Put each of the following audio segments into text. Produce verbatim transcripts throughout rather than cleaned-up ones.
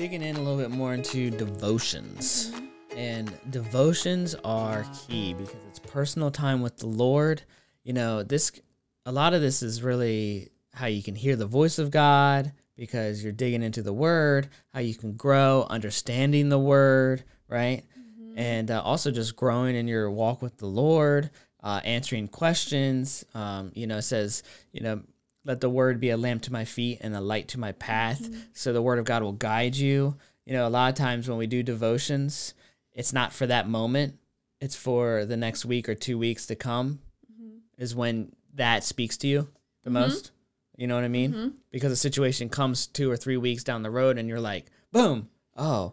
digging in a little bit more into devotions. Mm-hmm. And devotions are key because it's personal time with the Lord. You know, this a lot of this is really how you can hear the voice of God because you're digging into the Word, how you can grow, understanding the Word, right? Mm-hmm. And uh, also just growing in your walk with the Lord, uh, answering questions. Um, you know, it says, you know, let the Word be a lamp to my feet and a light to my path. Mm-hmm. So the Word of God will guide you. You know, a lot of times when we do devotions, it's not for that moment. It's for the next week or two weeks to come mm-hmm. is when that speaks to you the mm-hmm. most. You know what I mean? Mm-hmm. Because a situation comes two or three weeks down the road and you're like, boom, oh,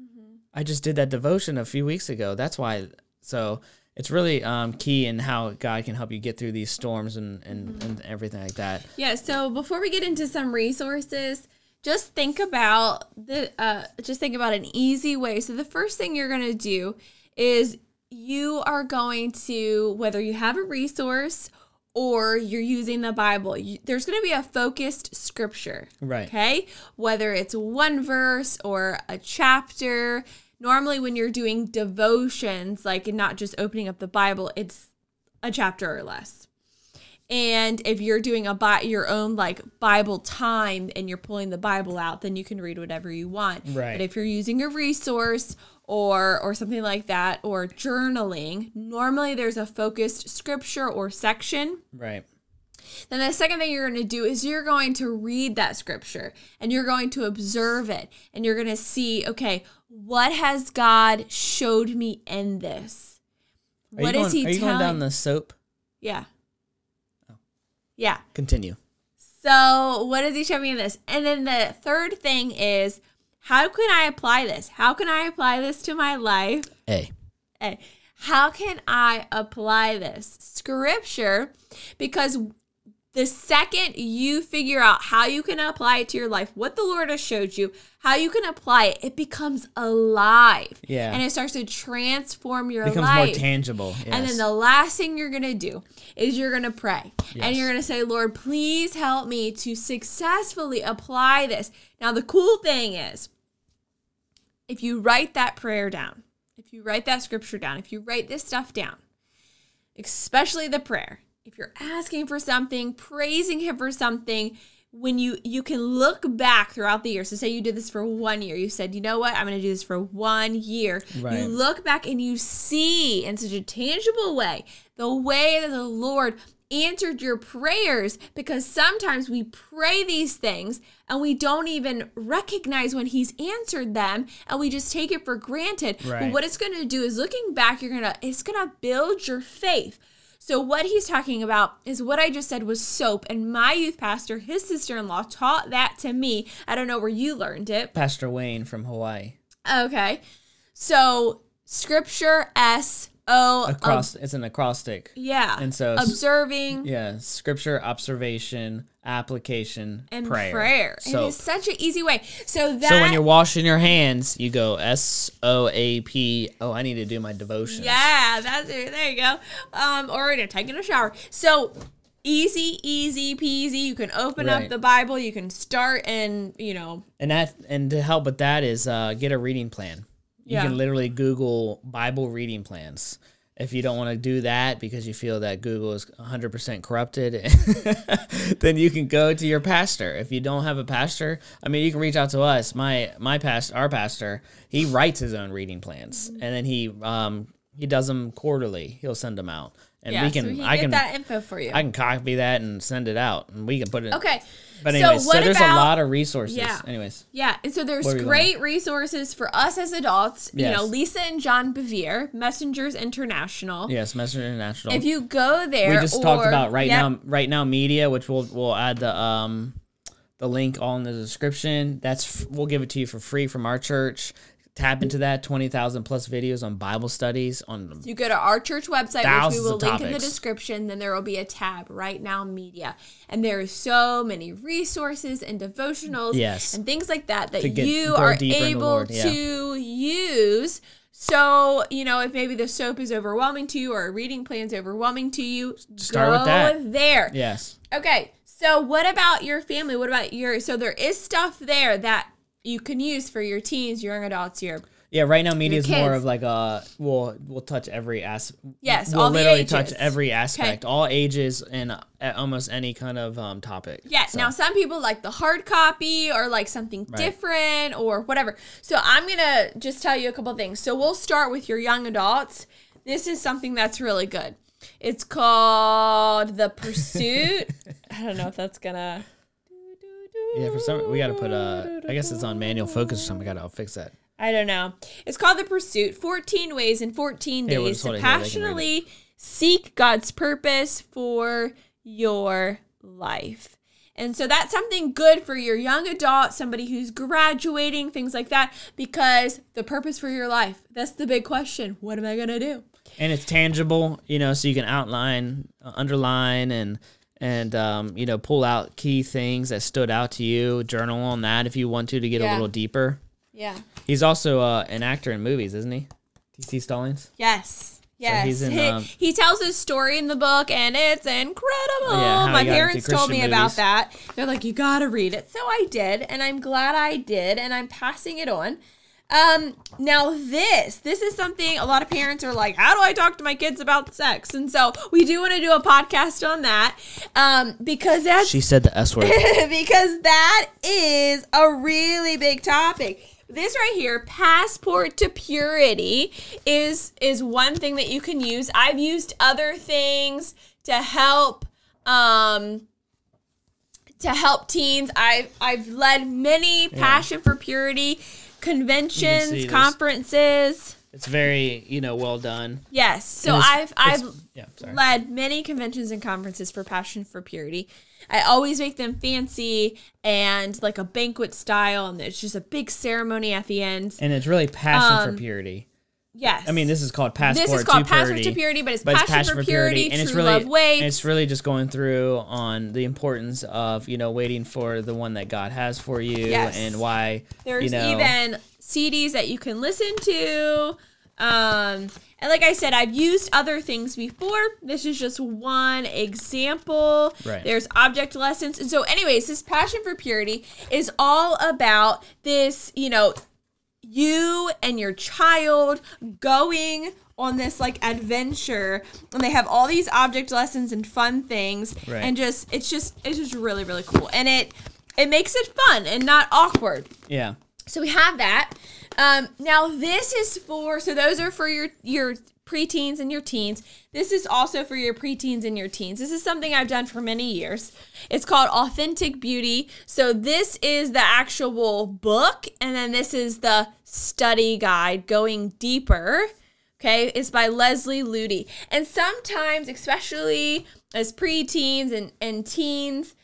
mm-hmm. I just did that devotion a few weeks ago. That's why. So it's really um, key in how God can help you get through these storms and, and, mm-hmm. and everything like that. Yeah. So before we get into some resources, just think about the uh, just think about an easy way. So the first thing you're going to do is you are going to, whether you have a resource or you're using the Bible, you, there's going to be a focused scripture, right? Okay, whether it's one verse or a chapter. Normally, when you're doing devotions, like not just opening up the Bible, it's a chapter or less. And if you're doing a bi- your own like Bible time and you're pulling the Bible out, then you can read whatever you want. Right. But if you're using a resource or or something like that or journaling, normally there's a focused scripture or section. Right. Then the second thing you're going to do is you're going to read that scripture and you're going to observe it and you're going to see, okay, what has God showed me in this? Are what going, is he telling? Are you telling? Going down the soap? Yeah. Yeah. Continue. So what does he show me in this? And then the third thing is, how can I apply this? How can I apply this to my life? A. A. How can I apply this scripture? Because the second you figure out how you can apply it to your life, what the Lord has showed you, how you can apply it, it becomes alive. Yeah. And it starts to transform your life. It becomes life. More tangible. Yes. And then the last thing you're going to do is you're going to pray. Yes. And you're going to say, Lord, please help me to successfully apply this. Now, the cool thing is, if you write that prayer down, if you write that scripture down, if you write this stuff down, especially the prayer, if you're asking for something, praising him for something, when you, you can look back throughout the year. So say you did this for one year. You said, you know what? I'm going to do this for one year. Right. You look back and you see in such a tangible way the way that the Lord answered your prayers, because sometimes we pray these things and we don't even recognize when he's answered them and we just take it for granted. Right. But what it's going to do is looking back, you're going to, it's going to build your faith. So what he's talking about is what I just said was soap. And my youth pastor, his sister-in-law, taught that to me. I don't know where you learned it. Pastor Wayne from Hawaii. Okay. So scripture, S O. Across, ob- it's an acrostic. Yeah. And so observing. Yeah. Scripture, observation, application, and prayer. prayer. And it's such an easy way. So that So when you're washing your hands, you go S O A P. Oh, I need to do my devotions. Yeah, that's it. There you go. Um, or you're taking a shower. So easy, easy peasy. You can open right. up the Bible. You can start and, you know. And that and to help with that is uh, get a reading plan. You yeah. can literally Google Bible reading plans. If you don't want to do that because you feel that Google is one hundred percent corrupted, then you can go to your pastor. If you don't have a pastor, I mean, you can reach out to us. My my past, our pastor, he writes his own reading plans, and then he um he does them quarterly. He'll send them out, and yeah, we can so he I get can that info for you. I can copy that and send it out, and we can put it. Okay. But anyways, so, so there's about, a lot of resources. Yeah. Anyways. Yeah, and so there's great resources for us as adults. Yes. You know, Lisa and John Bevere, Messengers International. Yes, Messengers International. If you go there, we just or, talked about right yep. now, right now media, which we'll we'll add the um the link all in the description. That's we'll give it to you for free from our church. Tap into that twenty thousand plus videos on Bible studies. On so you go to our church website, which we will link in the description. Then there will be a tab, Right Now Media. And there are so many resources and devotionals yes. and things like that that get, you are able yeah. to use. So, you know, if maybe the soap is overwhelming to you or a reading plan is overwhelming to you, start go with that. There. Yes. Okay. So what about your family? What about your... So there is stuff there that... you can use for your teens, your young adults, your yeah. Right Now Media is more of like a we'll we'll touch every aspect. Yes, we'll all literally the ages. touch every aspect, okay. all ages, and uh, almost any kind of um, topic. Yeah. So. Now some people like the hard copy or like something right. different or whatever. So I'm gonna just tell you a couple of things. So we'll start with your young adults. This is something that's really good. It's called The Pursuit. I don't know if that's gonna. Yeah, for some we gotta put a. I guess it's on manual focus or something. We gotta I'll fix that. I don't know. It's called The Pursuit, fourteen Ways in fourteen Days hey, we'll to Passionately Seek God's Purpose for Your Life. And so that's something good for your young adult, somebody who's graduating, things like that, because the purpose for your life, that's the big question. What am I going to do? And it's tangible, you know, so you can outline, uh, underline, and, and um, you know, pull out key things that stood out to you, journal on that if you want to to get yeah. a little deeper. Yeah. He's also uh, an actor in movies, isn't he? T C. Stallings? Yes. Yes. So he's in, he, um, he tells his story in the book, and it's incredible. Yeah, My parents told me movies. about that. They're like, you got to read it. So I did, and I'm glad I did, and I'm passing it on. Um, now this, this is something a lot of parents are like, how do I talk to my kids about sex? And so we do want to do a podcast on that. Um, because that's... She said the S word. Because that is a really big topic. This right here, Passport to Purity, is is one thing that you can use. I've used other things to help um, to help teens. I've I've led many Passion yeah. for Purity conventions, conferences. It's very, you know, well done. Yes. So I've I've yeah, led many conventions and conferences for Passion for Purity. I always make them fancy and like a banquet style, and it's just a big ceremony at the end. And it's really Passion um, for Purity. Yes. I mean, this is called Passport to Purity. This is called Passport to Purity, but it's, but passion, it's passion for Purity, and it's really, love waits. And it's really just going through on the importance of, you know, waiting for the one that God has for you yes. and why, There's you know. Even C Ds that you can listen to. Um, and like I said, I've used other things before. This is just one example. Right. There's object lessons. And so anyways, this Passion for Purity is all about this, you know, you and your child going on this like adventure, and they have all these object lessons and fun things. Right. And just, it's just, it's just really, really cool. And it, it makes it fun and not awkward. Yeah. So we have that. Um, now this is for, so those are for your, your preteens and your teens. This is also for your preteens and your teens. This is something I've done for many years. It's called Authentic Beauty. So this is the actual book, and then this is the study guide, Going Deeper. Okay, it's by Leslie Ludy. And sometimes, especially as preteens and, and teens,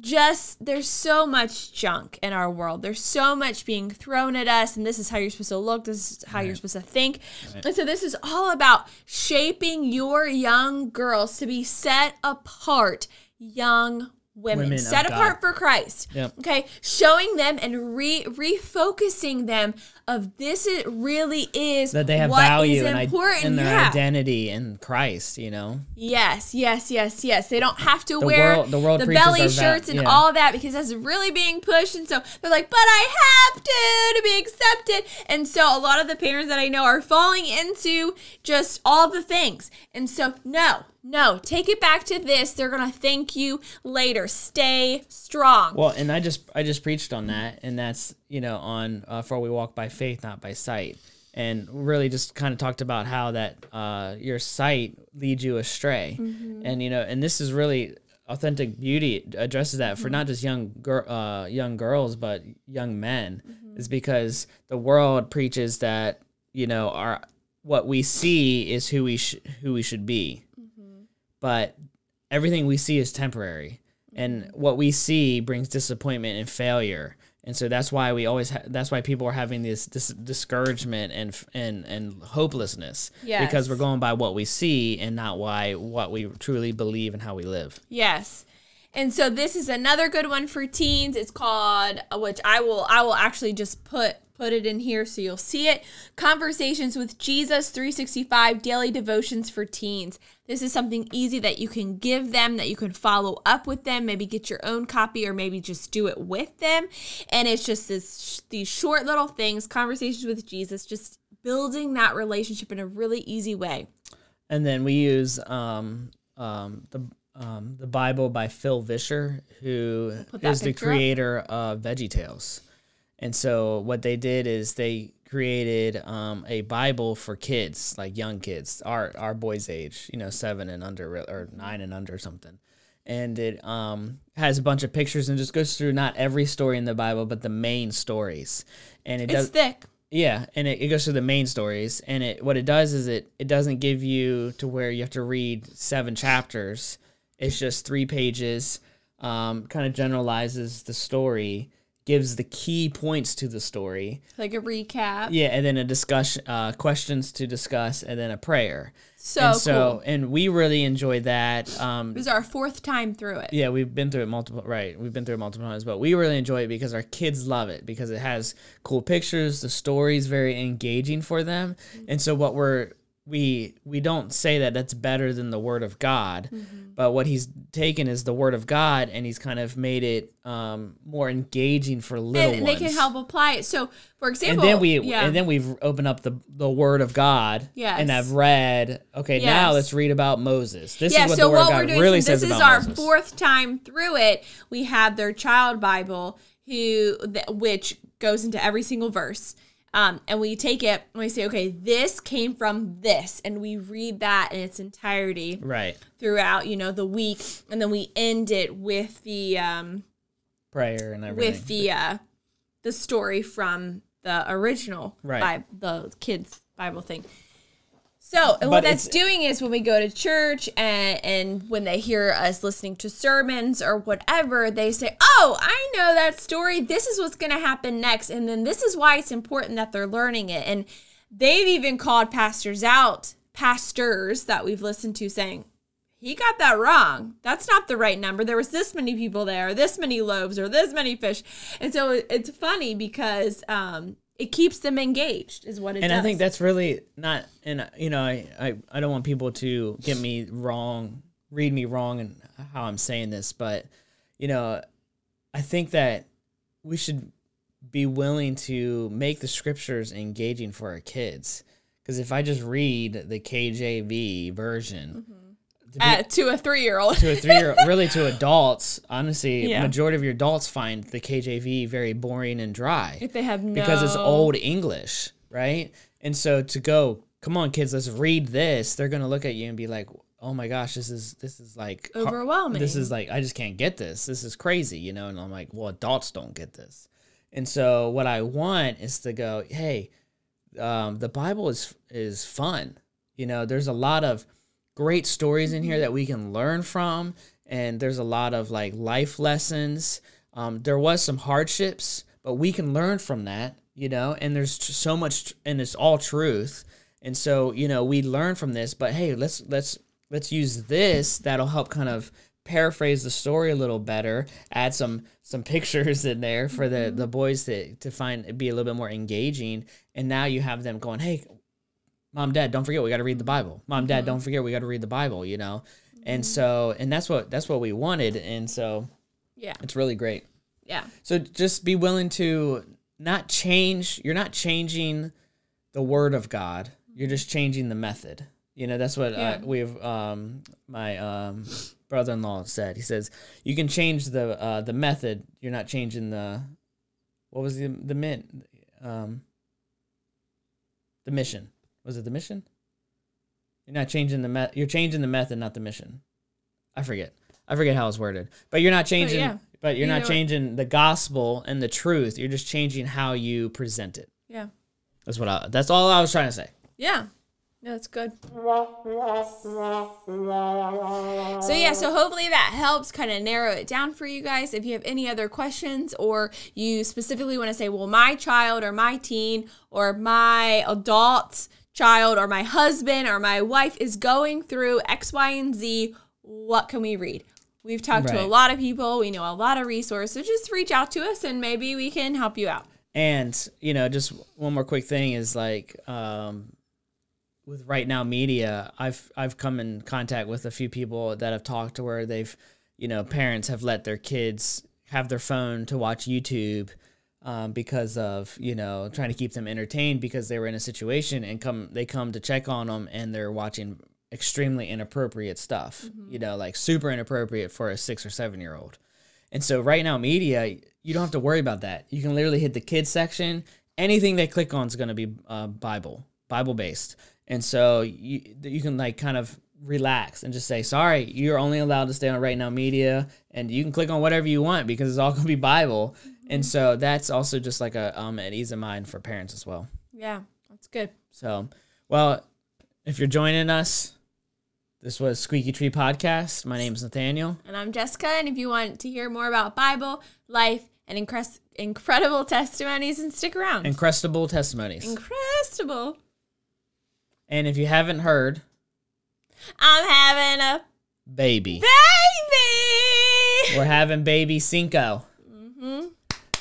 just there's so much junk in our world. There's so much being thrown at us, and this is how you're supposed to look. This is how right. you're supposed to think. Right. And so this is all about shaping your young girls to be set apart, young women, women set apart God. for Christ. Yep. Okay, showing them and re refocusing them of this is really is that they have what value and, I- and their yeah. identity in Christ. You know. Yes, yes, yes, yes. They don't have to the wear world, the, world the belly shirts yeah. and all that, because that's really being pushed. And so they're like, "But I have to to be accepted." And so a lot of the parents that I know are falling into just all the things. And so no. No, take it back to this. They're gonna thank you later. Stay strong. Well, and I just I just preached on that, and that's you know on uh, for we walk by faith, not by sight, and really just kind of talked about how that uh, your sight leads you astray, mm-hmm. and you know, and this is really Authentic Beauty addresses that for mm-hmm. not just young girl, uh, young girls, but young men, mm-hmm. is because the world preaches that you know our what we see is who we sh- who we should be. But everything we see is temporary, and what we see brings disappointment and failure. And so that's why we always ha- that's why people are having this, this discouragement and and and hopelessness yes. because we're going by what we see and not why what we truly believe and how we live. Yes. And so this is another good one for teens. It's called, which I will I will actually just put put it in here so you'll see it, Conversations with Jesus three sixty-five Daily Devotions for Teens. This is something easy that you can give them, that you can follow up with them, maybe get your own copy or maybe just do it with them. And it's just this, these short little things, Conversations with Jesus, just building that relationship in a really easy way. And then we use um, um, the um, the Bible by Phil Vischer, who is the creator up. of VeggieTales. And so what they did is they created um, a Bible for kids, like young kids, our our boys' age, you know, seven and under or nine and under or something. And it um, has a bunch of pictures and just goes through not every story in the Bible, but the main stories. And it it's does, thick. Yeah, and it, it goes through the main stories. And it what it does is it it doesn't give you to where you have to read seven chapters. It's just three pages, um, kind of generalizes the story, gives the key points to the story. Like a recap. Yeah, and then a discussion, uh, questions to discuss, and then a prayer. So and so, cool. And we really enjoyed that. Um, it was our fourth time through it. Yeah, we've been through it multiple, right, we've been through it multiple times, but we really enjoy it because our kids love it, because it has cool pictures, the story's very engaging for them. Mm-hmm. And so what we're, we we don't say that that's better than the Word of God, mm-hmm. but what he's taken is the Word of God, and he's kind of made it um, more engaging for little and, and ones. And they can help apply it. So, for example, and then we yeah. and then we've opened up the, the Word of God, yes. and I've read. Okay, yes. Now let's read about Moses. This yeah, is what so the Word what of God we're doing, really so says about Moses. This is our fourth time through it. We have their child Bible, who which goes into every single verse. Um, and we take it and we say, okay, this came from this. And we read that in its entirety right. throughout, you know, the week. And then we end it with the... Um, prayer and everything. With the uh, the story from the original, right. Bible, the kids' Bible thing. So and what that's doing is when we go to church and, and when they hear us listening to sermons or whatever, they say, oh, I know that story. This is what's going to happen next. And then this is why it's important that they're learning it. And they've even called pastors out, pastors that we've listened to saying, he got that wrong. That's not the right number. There was this many people there, or this many loaves, or this many fish. And so it's funny because... um it keeps them engaged is what it and does. And I think that's really not, and you know, I, I, I don't want people to get me wrong, read me wrong in how I'm saying this, but, you know, I think that we should be willing to make the scriptures engaging for our kids. Because if I just read the K J V version... Mm-hmm. To, be, uh, to a three-year-old. To a three-year-old. Really, to adults. Honestly, yeah. Majority of your adults find the K J V very boring and dry. If they have no... Because it's old English, right? And so to go, come on, kids, let's read this. They're going to look at you and be like, oh, my gosh, this is, this is like... overwhelming. This is like, I just can't get this. This is crazy, you know? And I'm like, well, adults don't get this. And so what I want is to go, hey, um, the Bible is is fun. You know, there's a lot of... great stories in here that we can learn from, and there's a lot of like life lessons. Um, there was some hardships, but we can learn from that, you know, and there's so much, and it's all truth. And so, you know, we learn from this, but hey, let's let's let's use this. That'll help kind of paraphrase the story a little better, add some some pictures in there for the, the boys to, to find be a little bit more engaging. And now you have them going, hey, Mom, Dad, don't forget we got to read the Bible. Mom, Dad, don't forget we got to read the Bible, you know? Mm-hmm. And so, and that's what, that's what we wanted. And so, yeah, it's really great. Yeah. So just be willing to not change. You're not changing the Word of God. You're just changing the method. You know, that's what yeah. uh, we've, um, my, um, brother-in-law said. He says, you can change the, uh, the method. You're not changing the, what was the, the mint, um, the mission. Was it the mission? You're not changing the method. You're changing the method, not the mission. I forget. I forget how it's worded. But you're not changing. But, yeah. but you're Either not changing way. The gospel and the truth. You're just changing how you present it. Yeah. That's what. I, that's all I was trying to say. Yeah. No, it's good. So, yeah, so hopefully that helps kind of narrow it down for you guys. If you have any other questions or you specifically want to say, well, my child or my teen or my adult child or my husband or my wife is going through X, Y, and Z, what can we read? We've talked right. to a lot of people. We know a lot of resources. So just reach out to us and maybe we can help you out. And, you know, just one more quick thing is like um, with Right Now Media, I've I've come in contact with a few people that I've talked to where they've, you know, parents have let their kids have their phone to watch YouTube um, because of, you know, trying to keep them entertained because they were in a situation and come they come to check on them and they're watching extremely inappropriate stuff, mm-hmm. you know, like super inappropriate for a six or seven year old. And so Right Now Media, you don't have to worry about that. You can literally hit the kids section. Anything they click on is going to be uh, Bible, Bible based. And so you you can like kind of relax and just say, sorry, you're only allowed to stay on Right Now Media and you can click on whatever you want because it's all going to be Bible. Mm-hmm. And so that's also just like a um an ease of mind for parents as well. Yeah, that's good. So, well, if you're joining us, this was Squeaky Tree Podcast. My name is Nathaniel. And I'm Jessica. And if you want to hear more about Bible, life, and incres- incredible testimonies, then stick around. Incredible testimonies. Incredible. And if you haven't heard, I'm having a baby. Baby! We're having baby Cinco. Mm-hmm.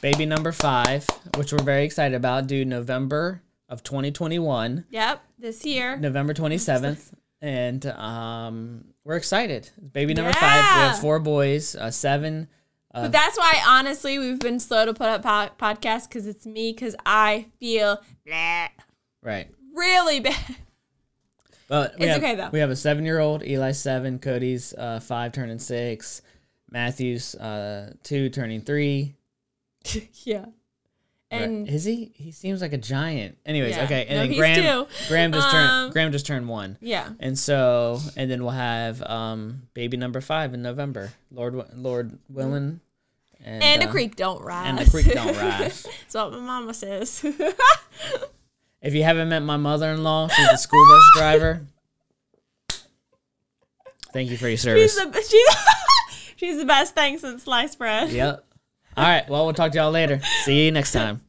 Baby number five, which we're very excited about, due November of twenty twenty-one. Yep, this year. November twenty-seventh. And um, we're excited. Baby number yeah. five. We have four boys, uh, seven. Uh, but that's why, honestly, we've been slow to put up po- podcasts because it's me, because I feel bleh, right really bad. But it's have, okay, though. We have a seven-year-old, Eli's seven, Cody's uh, five turning six, Matthew's uh, two turning three. yeah. And is he? He seems like a giant. Anyways, yeah. okay. And no, then Graham, Graham just um, turned. Graham just turned one. Yeah. And so, and then we'll have um, baby number five in November. Lord, Lord willing. And, and uh, a creek don't rise. And a creek don't rise. That's what my mama says. If you haven't met my mother-in-law, she's a school bus driver. Thank you for your service. She's the, she's, she's the best thing since sliced bread. Yep. All right. Well, we'll talk to y'all later. See you next time.